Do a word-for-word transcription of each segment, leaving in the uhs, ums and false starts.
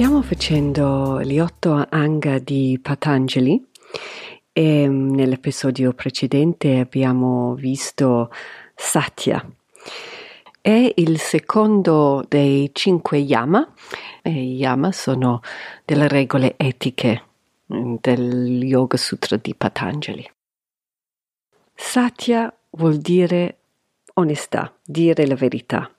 Stiamo facendo gli otto Anga di Patanjali e nell'episodio precedente abbiamo visto Satya. È il secondo dei cinque Yama. E Yama sono delle regole etiche del Yoga Sutra di Patanjali. Satya vuol dire onestà, dire la verità.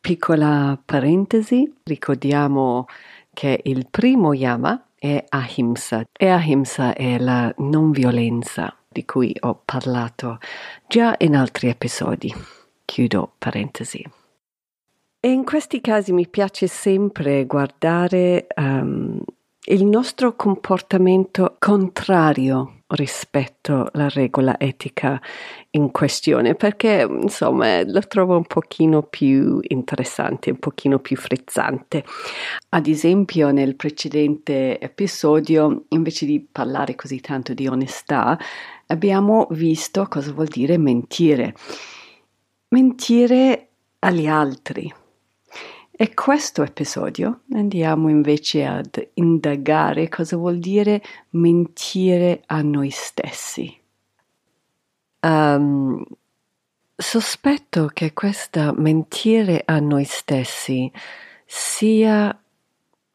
Piccola parentesi, ricordiamo che il primo Yama è Ahimsa e Ahimsa è la non violenza di cui ho parlato già in altri episodi. Chiudo parentesi. E in questi casi mi piace sempre guardare um, il nostro comportamento contrario rispetto alla regola etica in questione, perché insomma lo trovo un pochino più interessante, un pochino più frizzante. Ad esempio nel precedente episodio, invece di parlare così tanto di onestà, abbiamo visto cosa vuol dire mentire. Mentire agli altri. E questo episodio andiamo invece ad indagare cosa vuol dire mentire a noi stessi. Um, sospetto che questa mentire a noi stessi sia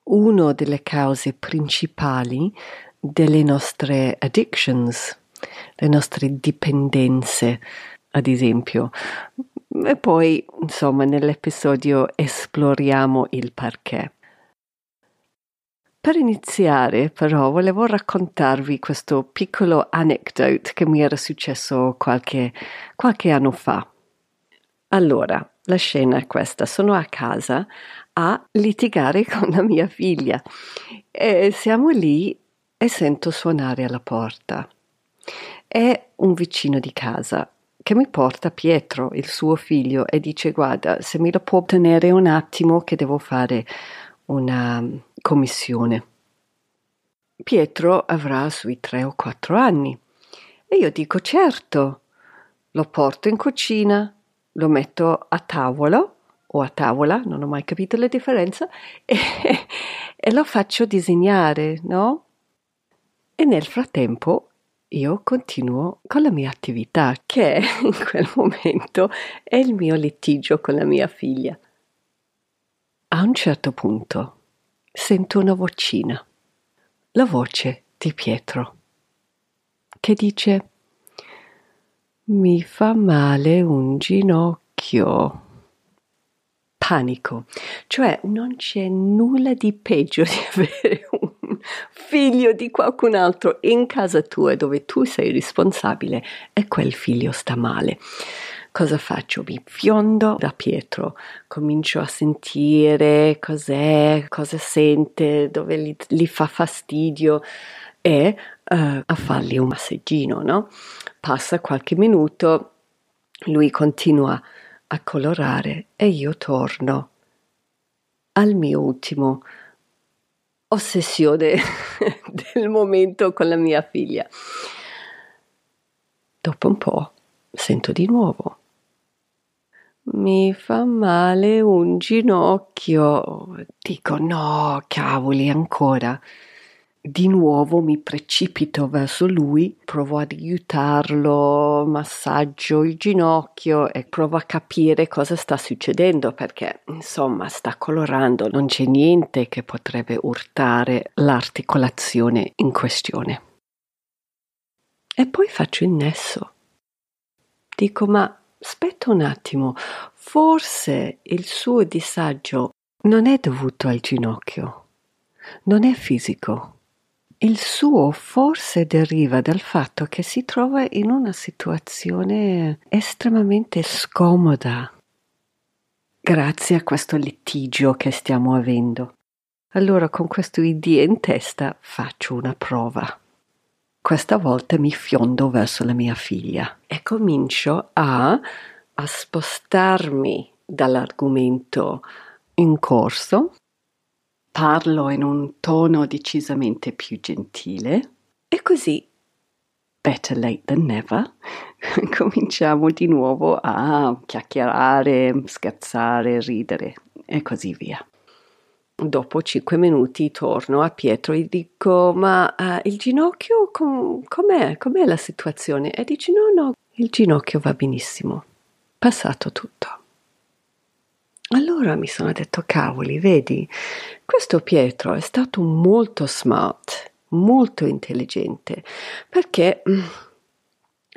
una delle cause principali delle nostre addictions, le nostre dipendenze, ad esempio. E poi, insomma, nell'episodio esploriamo il perché. Per iniziare, però, volevo raccontarvi questo piccolo anecdote che mi era successo qualche, qualche anno fa. Allora, la scena è questa. Sono a casa a litigare con la mia figlia. E siamo lì e sento suonare alla porta. È un vicino di casa che mi porta Pietro, il suo figlio, e dice: guarda, se me lo può tenere un attimo che devo fare una commissione. Pietro avrà sui tre o quattro anni e io dico certo, lo porto in cucina, lo metto a tavolo o a tavola, non ho mai capito la differenza, e, e lo faccio disegnare, no? E nel frattempo io continuo con la mia attività, che in quel momento è il mio litigio con la mia figlia. A un certo punto sento una vocina, la voce di Pietro, che dice: mi fa male un ginocchio. Panico, cioè non c'è nulla di peggio di avere un figlio di qualcun altro in casa tua dove tu sei responsabile e quel figlio sta male. Cosa faccio? Mi fiondo da Pietro, comincio a sentire cos'è, cosa sente, dove gli, gli fa fastidio e uh, a fargli un massaggino, no? Passa qualche minuto, lui continua a colorare e io torno al mio ultimo ossessione del momento con la mia figlia. Dopo un po' sento di nuovo: mi fa male un ginocchio. Dico: no, cavoli, ancora. Di nuovo mi precipito verso lui, provo ad aiutarlo, massaggio il ginocchio e provo a capire cosa sta succedendo, perché insomma sta colorando, non c'è niente che potrebbe urtare l'articolazione in questione. E poi faccio il nesso. Dico: ma aspetta un attimo, forse il suo disagio non è dovuto al ginocchio, non è fisico. Il suo forse deriva dal fatto che si trova in una situazione estremamente scomoda. grazie a questo litigio che stiamo avendo. Allora con questo idea in testa faccio una prova. Questa volta mi fiondo verso la mia figlia e comincio a, a spostarmi dall'argomento in corso. Parlo in un tono decisamente più gentile e così, better late than never, cominciamo di nuovo a chiacchierare, scherzare, ridere e così via. Dopo cinque minuti torno a Pietro e dico: ma uh, il ginocchio com- com'è? Com'è la situazione? E dice: no, no, il ginocchio va benissimo, passato tutto. Allora mi sono detto: cavoli, vedi, questo Pietro è stato molto smart, molto intelligente, perché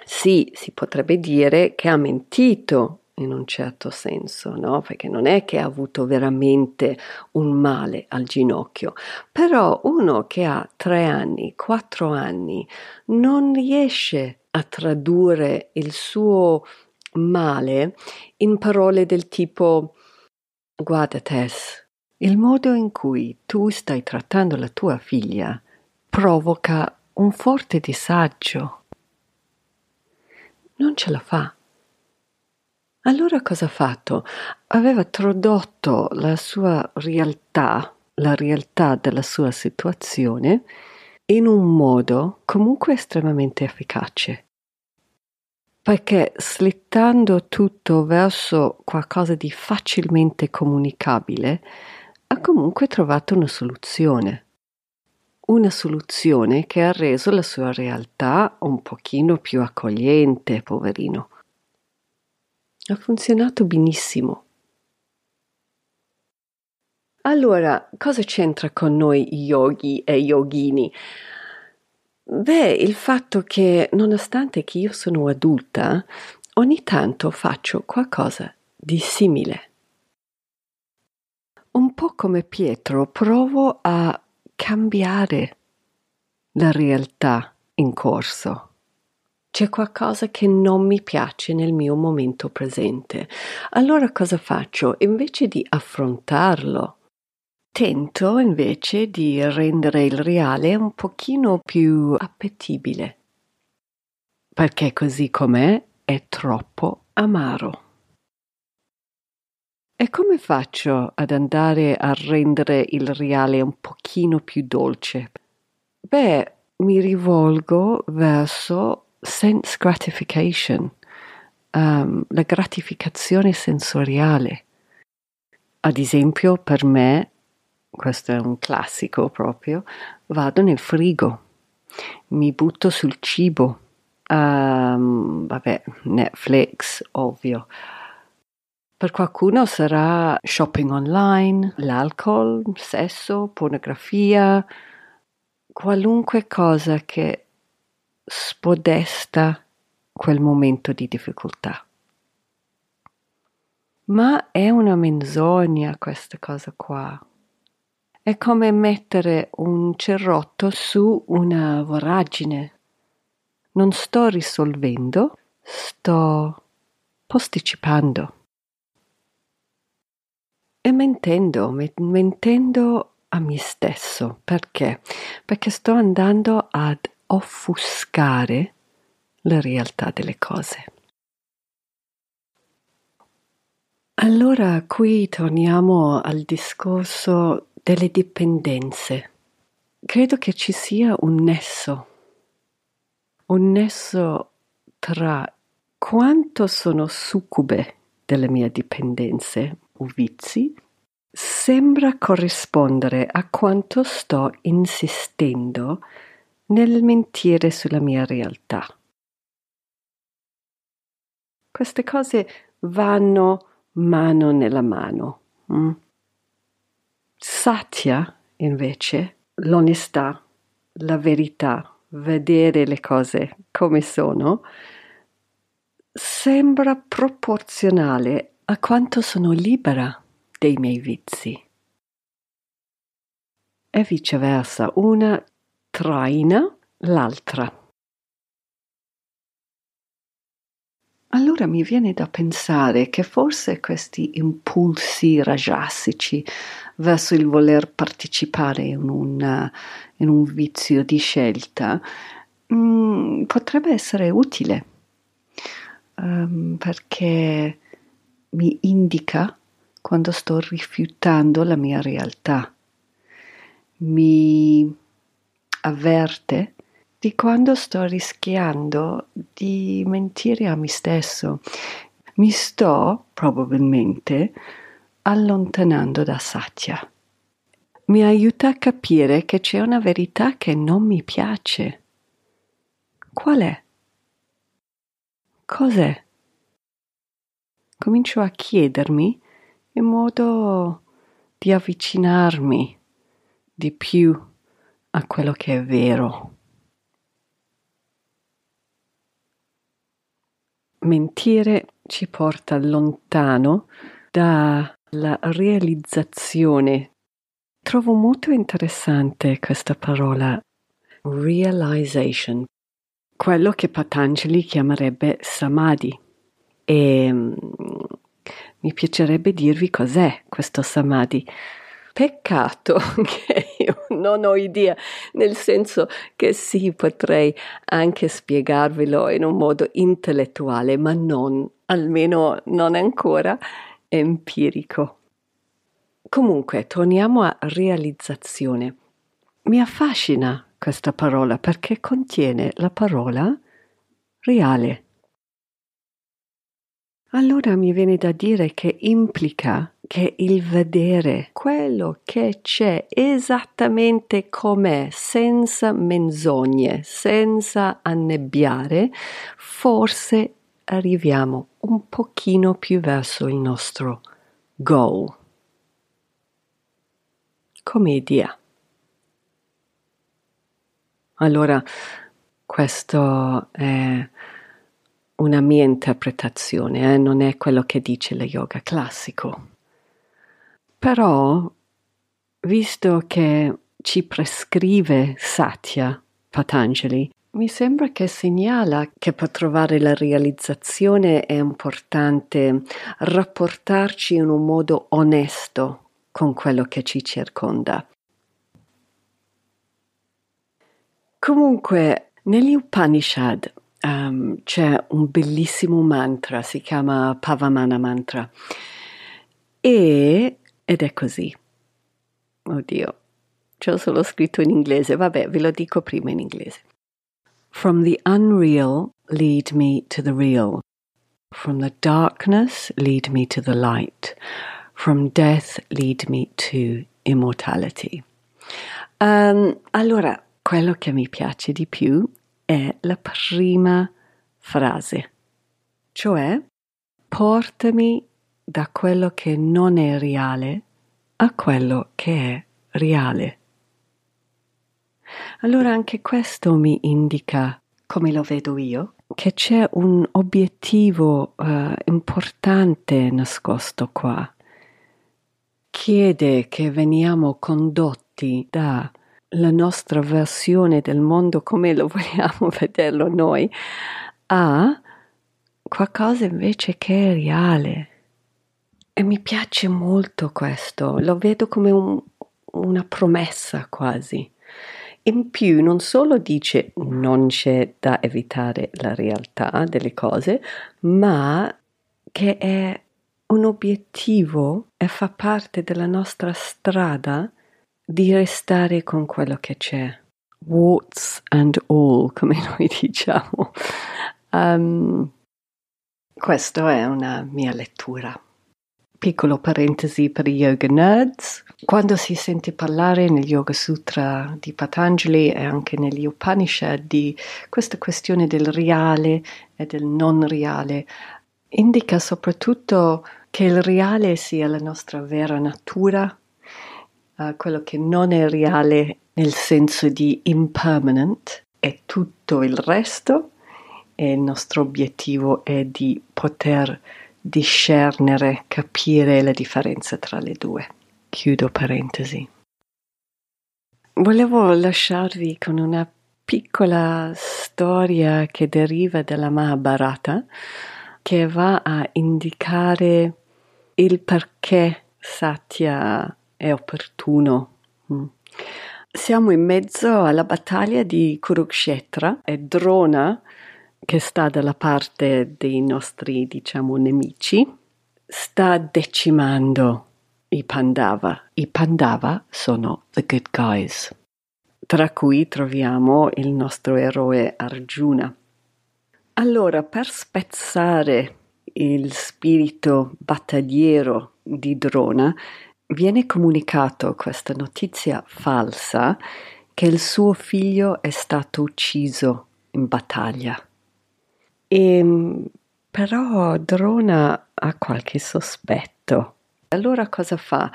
sì, si potrebbe dire che ha mentito in un certo senso, no? Perché non è che ha avuto veramente un male al ginocchio, però uno che ha tre anni, quattro anni, non riesce a tradurre il suo male in parole del tipo: guarda Tess, il modo in cui tu stai trattando la tua figlia provoca un forte disagio. Non ce la fa. Allora cosa ha fatto? Aveva tradotto la sua realtà, la realtà della sua situazione, in un modo comunque estremamente efficace. Perché slittando tutto verso qualcosa di facilmente comunicabile, ha comunque trovato una soluzione. Una soluzione che ha reso la sua realtà un pochino più accogliente, poverino. Ha funzionato benissimo. Allora, cosa c'entra con noi yogi e yogini? Beh, il fatto che, nonostante che io sono adulta, ogni tanto faccio qualcosa di simile. Un po' come Pietro, provo a cambiare la realtà in corso. C'è qualcosa che non mi piace nel mio momento presente. Allora cosa faccio? Invece di affrontarlo, tento invece di rendere il reale un pochino più appetibile. Perché così com'è è troppo amaro. E come faccio ad andare a rendere il reale un pochino più dolce? Beh, mi rivolgo verso sense gratification, um, la gratificazione sensoriale. Ad esempio, per me, questo è un classico proprio, vado nel frigo, mi butto sul cibo, um, vabbè, Netflix, ovvio. Per qualcuno sarà shopping online, l'alcol, sesso, pornografia, qualunque cosa che spodesta quel momento di difficoltà. Ma è una menzogna questa cosa qua. È come mettere un cerrotto su una voragine. Non sto risolvendo, sto posticipando. E mentendo, mentendo a me stesso. Perché? Perché sto andando ad offuscare la realtà delle cose. Allora qui torniamo al discorso delle dipendenze. Credo che ci sia un nesso, un nesso tra quanto sono succube delle mie dipendenze o vizi, sembra corrispondere a quanto sto insistendo nel mentire sulla mia realtà. Queste cose vanno mano nella mano. Mm? Satya, invece, l'onestà, la verità, vedere le cose come sono, sembra proporzionale a quanto sono libera dei miei vizi. E viceversa, una traina l'altra. Allora mi viene da pensare che forse questi impulsi rajasici verso il voler partecipare in un, in un vizio di scelta mh, potrebbe essere utile um, perché mi indica quando sto rifiutando la mia realtà, mi avverte di quando sto rischiando di mentire a me stesso, mi sto probabilmente allontanando da Satya. Mi aiuta a capire che c'è una verità che non mi piace. Qual è? Cos'è? Comincio a chiedermi in modo di avvicinarmi di più a quello che è vero. Mentire ci porta lontano dalla realizzazione. Trovo molto interessante questa parola, realization, quello che Patanjali chiamerebbe samadhi. E mm, mi piacerebbe dirvi cos'è questo samadhi. Peccato che io non ho idea, nel senso che sì, potrei anche spiegarvelo in un modo intellettuale, ma non, almeno non ancora, empirico. Comunque, torniamo a realizzazione. Mi affascina questa parola perché contiene la parola reale. Allora mi viene da dire che implica che il vedere quello che c'è esattamente com'è, senza menzogne, senza annebbiare, forse arriviamo un pochino più verso il nostro goal. Come idea. Allora, questo è una mia interpretazione, eh? Non è quello che dice lo yoga classico. Però, visto che ci prescrive Satya Patanjali, mi sembra che segnala che per trovare la realizzazione è importante rapportarci in un modo onesto con quello che ci circonda. Comunque, negli Upanishad um, c'è un bellissimo mantra, si chiama Pavamana Mantra, e Ed è così. Oddio, c'ho solo scritto in inglese, vabbè, ve lo dico prima in inglese. From the unreal, lead me to the real. From the darkness, lead me to the light. From death, lead me to immortality. Um, allora, quello che mi piace di più è la prima frase, cioè portami da quello che non è reale a quello che è reale. Allora anche questo mi indica, come lo vedo io, che c'è un obiettivo uh, importante nascosto qua. Chiede che veniamo condotti dalla nostra versione del mondo come lo vogliamo vederlo noi a qualcosa invece che è reale. E mi piace molto questo, lo vedo come un, una promessa quasi. In più non solo dice non c'è da evitare la realtà delle cose, ma che è un obiettivo e fa parte della nostra strada di restare con quello che c'è. Warts and all, come noi diciamo. Um, questa è una mia lettura. Piccolo parentesi per i yoga nerds, quando si sente parlare nel Yoga Sutra di Patanjali e anche negli Upanishad di questa questione del reale e del non reale, indica soprattutto che il reale sia la nostra vera natura, eh, quello che non è reale nel senso di impermanent è tutto il resto, e il nostro obiettivo è di poter discernere, capire la differenza tra le due. Chiudo parentesi. Volevo lasciarvi con una piccola storia che deriva dalla Mahabharata, che va a indicare il perché Satya è opportuno. Mm. Siamo in mezzo alla battaglia di Kurukshetra e Drona, che sta dalla parte dei nostri, diciamo, nemici, sta decimando i Pandava. I Pandava sono the good guys, tra cui troviamo il nostro eroe Arjuna. Allora, per spezzare il spirito battagliero di Drona, viene comunicato questa notizia falsa che il suo figlio è stato ucciso in battaglia. E, però Drona ha qualche sospetto. Allora cosa fa?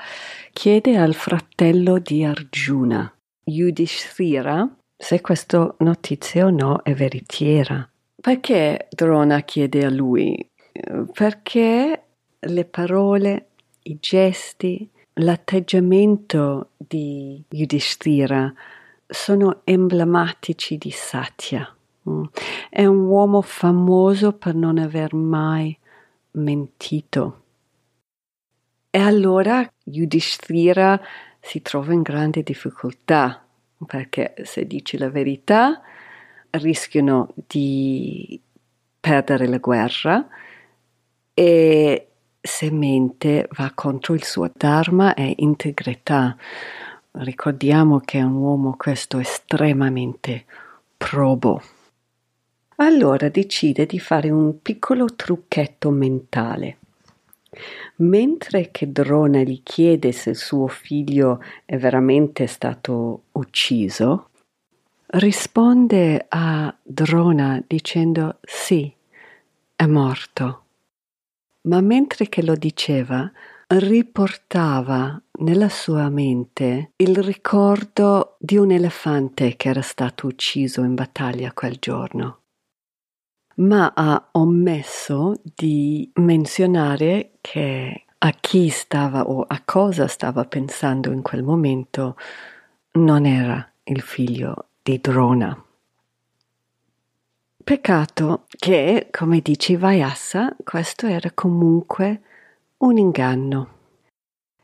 Chiede al fratello di Arjuna, Yudhishthira, se questa notizia o no è veritiera. Perché Drona chiede a lui? Perché le parole, i gesti, l'atteggiamento di Yudhishthira sono emblematici di Satya. È un uomo famoso per non aver mai mentito. E allora Yudhishthira si trova in grande difficoltà, perché se dice la verità rischiano di perdere la guerra e se mente va contro il suo dharma e integrità. Ricordiamo che è un uomo questo estremamente probo. Allora decide di fare un piccolo trucchetto mentale. Mentre che Drona gli chiede se il suo figlio è veramente stato ucciso, risponde a Drona dicendo sì, è morto. Ma mentre che lo diceva, riportava nella sua mente il ricordo di un elefante che era stato ucciso in battaglia quel giorno, ma ha omesso di menzionare che a chi stava o a cosa stava pensando in quel momento non era il figlio di Drona. Peccato che, come dice Vyasa, questo era comunque un inganno,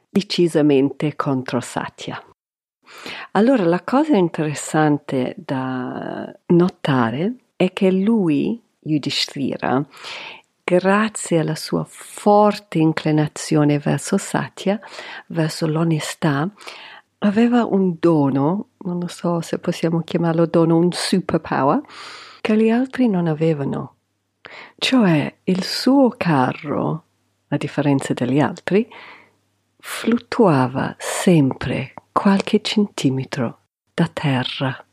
decisamente contro Satya. Allora la cosa interessante da notare è che lui, Yudhishthira, grazie alla sua forte inclinazione verso Satya, verso l'onestà, aveva un dono, non so se possiamo chiamarlo dono, un superpower, che gli altri non avevano. Cioè il suo carro, a differenza degli altri, fluttuava sempre qualche centimetro da terra,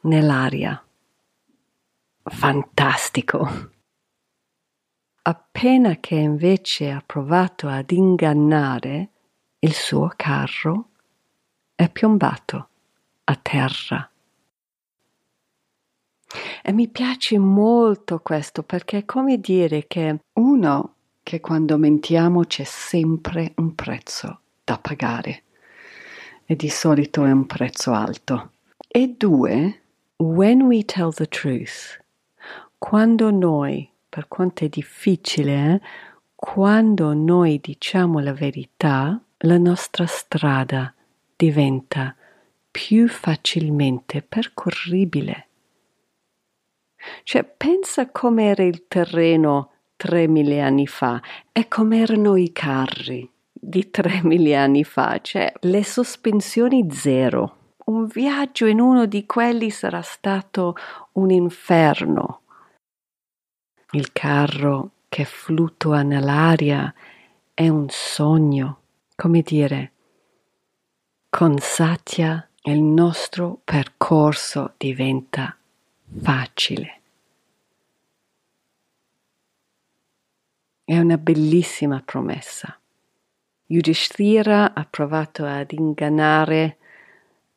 nell'aria. Fantastico! Appena che invece ha provato ad ingannare, il suo carro è piombato a terra. E mi piace molto questo, perché è come dire che uno, che quando mentiamo c'è sempre un prezzo da pagare, e di solito è un prezzo alto, e due, when we tell the truth, quando noi, per quanto è difficile, eh, quando noi diciamo la verità, la nostra strada diventa più facilmente percorribile. Cioè, pensa com'era il terreno tre mila anni fa e com'erano i carri di tre mila anni fa, cioè le sospensioni zero. Un viaggio in uno di quelli sarà stato un inferno. Il carro che fluttua nell'aria è un sogno, come dire, con Satya il nostro percorso diventa facile. È una bellissima promessa. Yudhishthira ha provato ad ingannare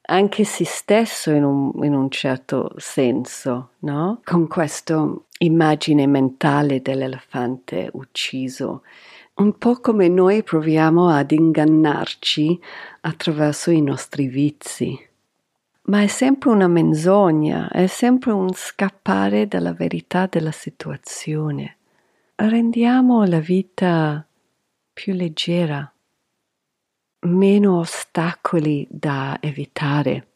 anche se stesso in un, in un certo senso, no? Con questo immagine mentale dell'elefante ucciso, un po' come noi proviamo ad ingannarci attraverso i nostri vizi, ma è sempre una menzogna, è sempre un scappare dalla verità della situazione, rendiamo la vita più leggera, meno ostacoli da evitare,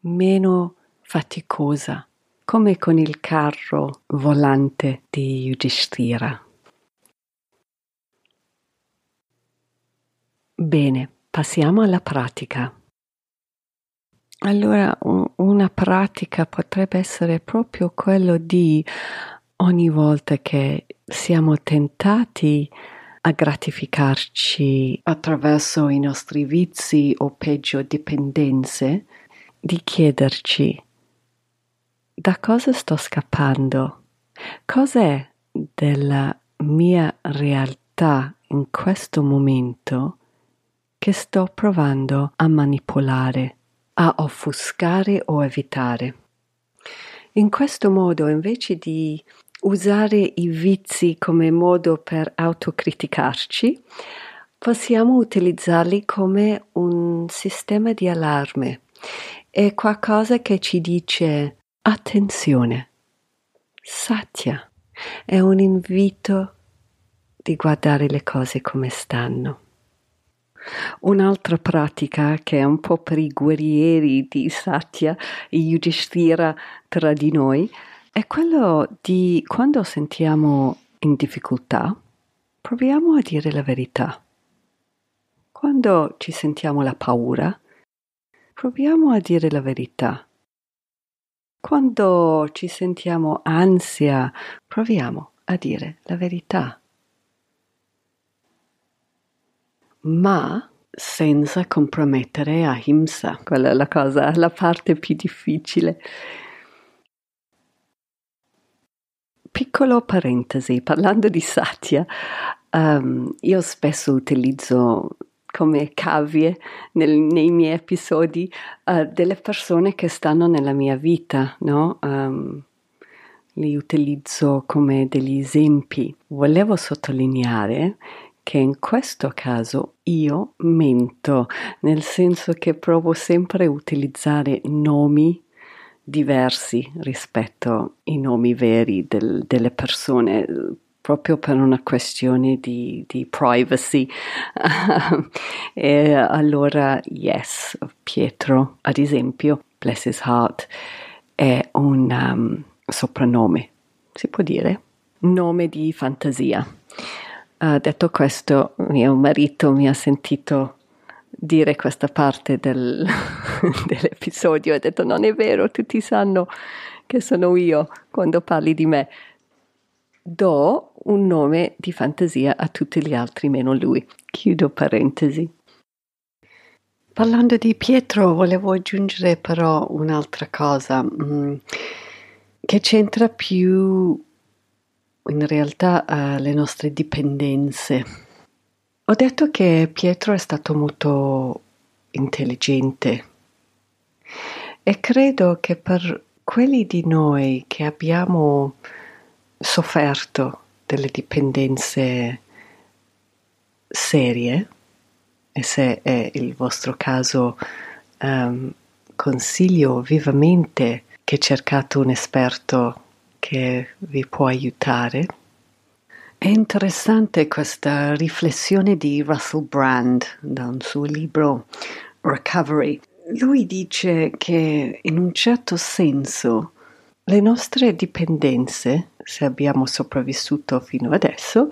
meno faticosa, come con il carro volante di Yudhishthira. Bene, passiamo alla pratica. Allora, una pratica potrebbe essere proprio quello di ogni volta che siamo tentati a gratificarci attraverso i nostri vizi o peggio dipendenze, di chiederci: da cosa sto scappando? Cos'è della mia realtà in questo momento che sto provando a manipolare, a offuscare o evitare? In questo modo, invece di usare i vizi come modo per autocriticarci, possiamo utilizzarli come un sistema di allarme. È qualcosa che ci dice: attenzione, Satya. È un invito di guardare le cose come stanno. Un'altra pratica che è un po' per i guerrieri di Satya e Yudhishthira tra di noi è quello di, quando sentiamo in difficoltà, proviamo a dire la verità. Quando ci sentiamo la paura, proviamo a dire la verità. Quando ci sentiamo ansia, proviamo a dire la verità. Ma senza compromettere Ahimsa, quella è la cosa, la parte più difficile. Piccolo parentesi, parlando di Satya, um, io spesso utilizzo come cavie nel, nei miei episodi uh, delle persone che stanno nella mia vita, no? Um, li utilizzo come degli esempi. Volevo sottolineare che in questo caso io mento, nel senso che provo sempre a utilizzare nomi diversi rispetto ai nomi veri del, delle persone, proprio per una questione di, di privacy. E allora, yes, Pietro, ad esempio, bless his heart, è un um, soprannome, si può dire, nome di fantasia. Uh, detto questo, mio marito mi ha sentito dire questa parte del, dell'episodio e ha detto: non è vero, tutti sanno che sono io quando parli di me. Do un nome di fantasia a tutti gli altri meno lui. Chiudo parentesi. Parlando di Pietro, volevo aggiungere però un'altra cosa mh, che c'entra più in realtà alle nostre dipendenze. Ho detto che Pietro è stato molto intelligente e credo che per quelli di noi che abbiamo sofferto delle dipendenze serie, e se è il vostro caso, um, consiglio vivamente che cercate un esperto che vi può aiutare. È interessante questa riflessione di Russell Brand da un suo libro Recovery. Lui dice che in un certo senso le nostre dipendenze, se abbiamo sopravvissuto fino adesso,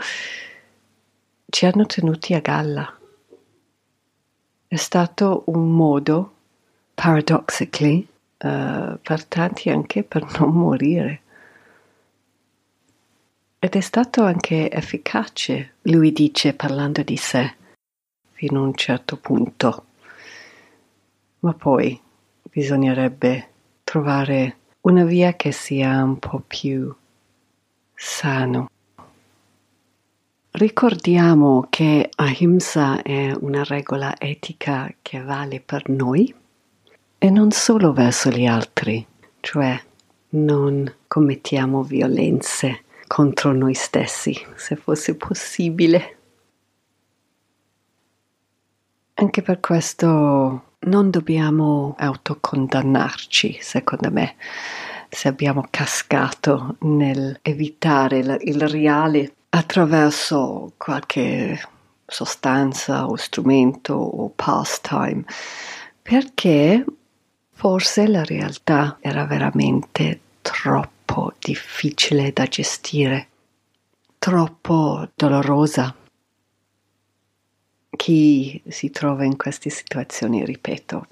ci hanno tenuti a galla. È stato un modo, paradoxically, uh, per tanti anche per non morire. Ed è stato anche efficace, lui dice, parlando di sé, fino a un certo punto. Ma poi bisognerebbe trovare una via che sia un po' più sano. Ricordiamo che Ahimsa è una regola etica che vale per noi e non solo verso gli altri, cioè non commettiamo violenze contro noi stessi, se fosse possibile. Anche per questo non dobbiamo autocondannarci, secondo me, se abbiamo cascato nel evitare la, il reale attraverso qualche sostanza o strumento o pastime, perché forse la realtà era veramente troppo difficile da gestire, troppo dolorosa. Chi si trova in queste situazioni, ripeto,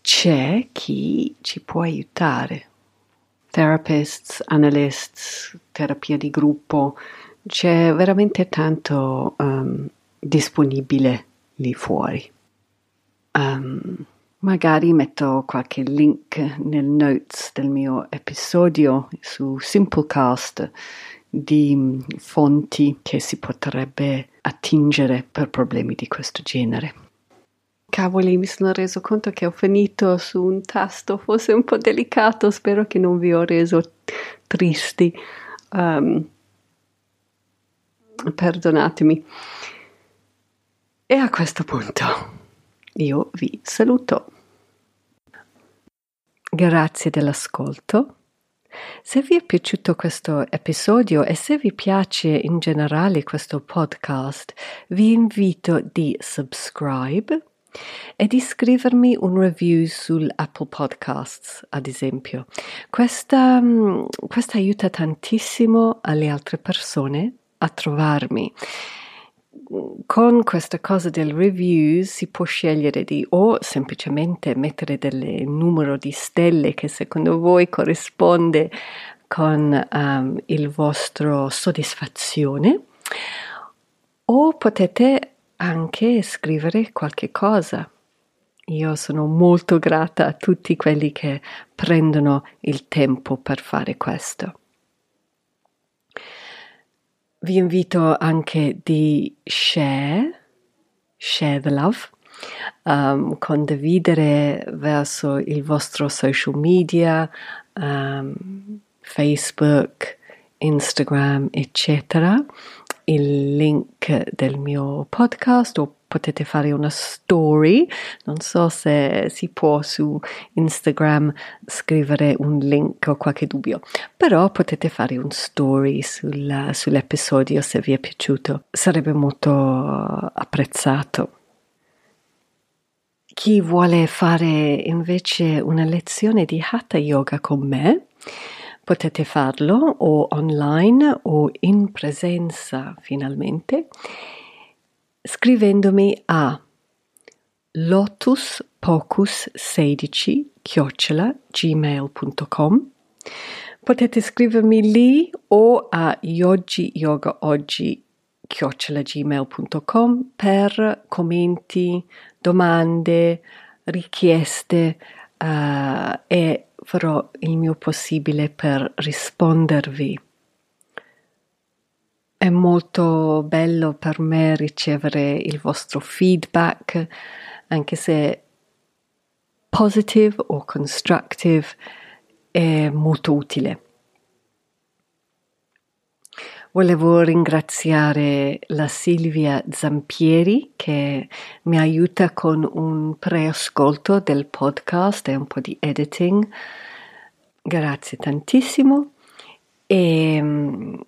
c'è chi ci può aiutare. Therapists, analysts, terapia di gruppo, c'è veramente tanto um, disponibile lì fuori. Um, magari metto qualche link nel notes del mio episodio su Simplecast di fonti che si potrebbe attingere per problemi di questo genere. Cavoli, mi sono reso conto che ho finito su un tasto forse un po' delicato, spero che non vi ho reso tristi. Um, perdonatemi. E a questo punto io vi saluto. Grazie dell'ascolto. Se vi è piaciuto questo episodio e se vi piace in generale questo podcast, vi invito di subscribe e di scrivermi un review sull'Apple Podcasts, ad esempio. Questa, questa aiuta tantissimo alle altre persone a trovarmi. Con questa cosa del review si può scegliere di o semplicemente mettere del numero di stelle che secondo voi corrisponde con um, il vostro soddisfazione, o potete anche scrivere qualche cosa. Io sono molto grata a tutti quelli che prendono il tempo per fare questo. Vi invito anche di share, share the love, um, condividere verso il vostro social media, um, Facebook, Instagram, eccetera, il link del mio podcast, o potete fare una story, non so se si può su Instagram scrivere un link o qualche dubbio, però potete fare un story sul, sull'episodio se vi è piaciuto, sarebbe molto apprezzato. Chi vuole fare invece una lezione di Hatha Yoga con me, potete farlo o online o in presenza finalmente, scrivendomi a lotuspocus sedici chiocciola gmail punto com. Potete scrivermi lì o a yogiyogaoggi chiocciola gmail punto com per commenti, domande, richieste uh, e farò il mio possibile per rispondervi. È molto bello per me ricevere il vostro feedback, anche se positive o constructive, è molto utile. Volevo ringraziare la Silvia Zampieri che mi aiuta con un preascolto del podcast e un po' di editing. Grazie tantissimo. E...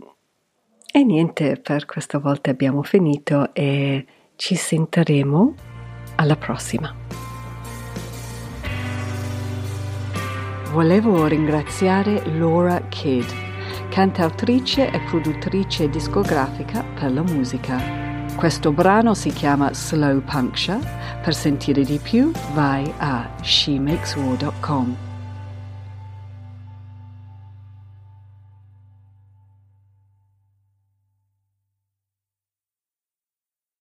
E niente, per questa volta abbiamo finito e ci sentiremo alla prossima. Volevo ringraziare Laura Kidd, cantautrice e produttrice discografica per la musica. Questo brano si chiama Slow Puncture. Per sentire di più vai a she makes wo punto com.